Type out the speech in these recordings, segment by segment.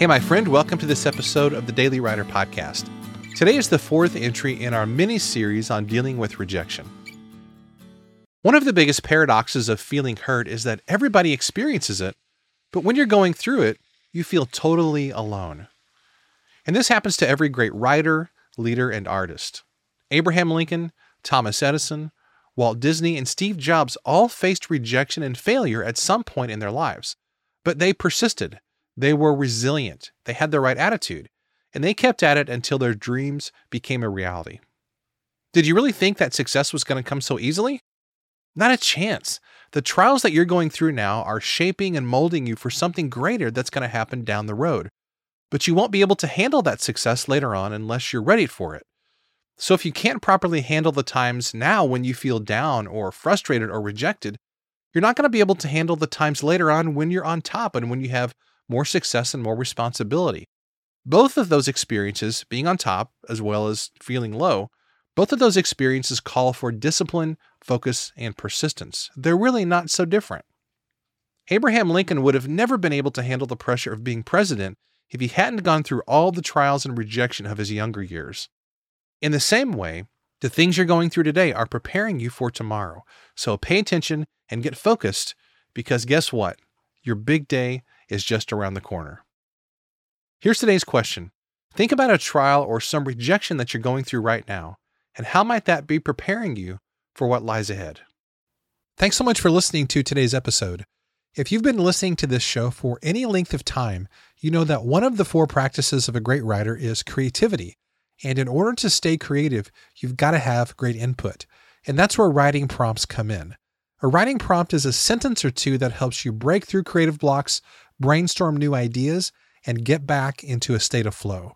Hey, my friend, welcome to this episode of the Daily Writer Podcast. Today is the fourth entry in our mini-series on dealing with rejection. One of the biggest paradoxes of feeling hurt is that everybody experiences it, but when you're going through it, you feel totally alone. And this happens to every great writer, leader, and artist. Abraham Lincoln, Thomas Edison, Walt Disney, and Steve Jobs all faced rejection and failure at some point in their lives, but they persisted. They were resilient, they had the right attitude, and they kept at it until their dreams became a reality. Did you really think that success was going to come so easily? Not a chance. The trials that you're going through now are shaping and molding you for something greater that's going to happen down the road. But you won't be able to handle that success later on unless you're ready for it. So if you can't properly handle the times now when you feel down or frustrated or rejected, you're not going to be able to handle the times later on when you're on top and when you have more success and more responsibility. Both of those experiences, being on top as well as feeling low, both of those experiences call for discipline, focus, and persistence. They're really not so different. Abraham Lincoln would have never been able to handle the pressure of being president if he hadn't gone through all the trials and rejection of his younger years. In the same way, the things you're going through today are preparing you for tomorrow. So pay attention and get focused, because guess what? Your big day is just around the corner. Here's today's question. Think about a trial or some rejection that you're going through right now, and how might that be preparing you for what lies ahead? Thanks so much for listening to today's episode. If you've been listening to this show for any length of time, you know that one of the four practices of a great writer is creativity. And in order to stay creative, you've got to have great input. And that's where writing prompts come in. A writing prompt is a sentence or two that helps you break through creative blocks, brainstorm new ideas, and get back into a state of flow.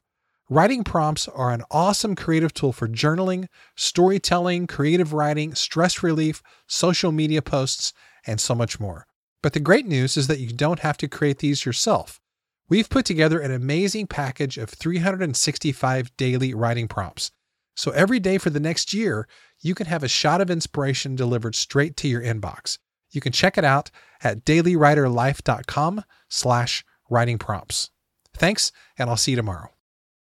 Writing prompts are an awesome creative tool for journaling, storytelling, creative writing, stress relief, social media posts, and so much more. But the great news is that you don't have to create these yourself. We've put together an amazing package of 365 daily writing prompts. So every day for the next year, you can have a shot of inspiration delivered straight to your inbox. You can check it out at dailywriterlife.com/writing-prompts. Thanks, and I'll see you tomorrow.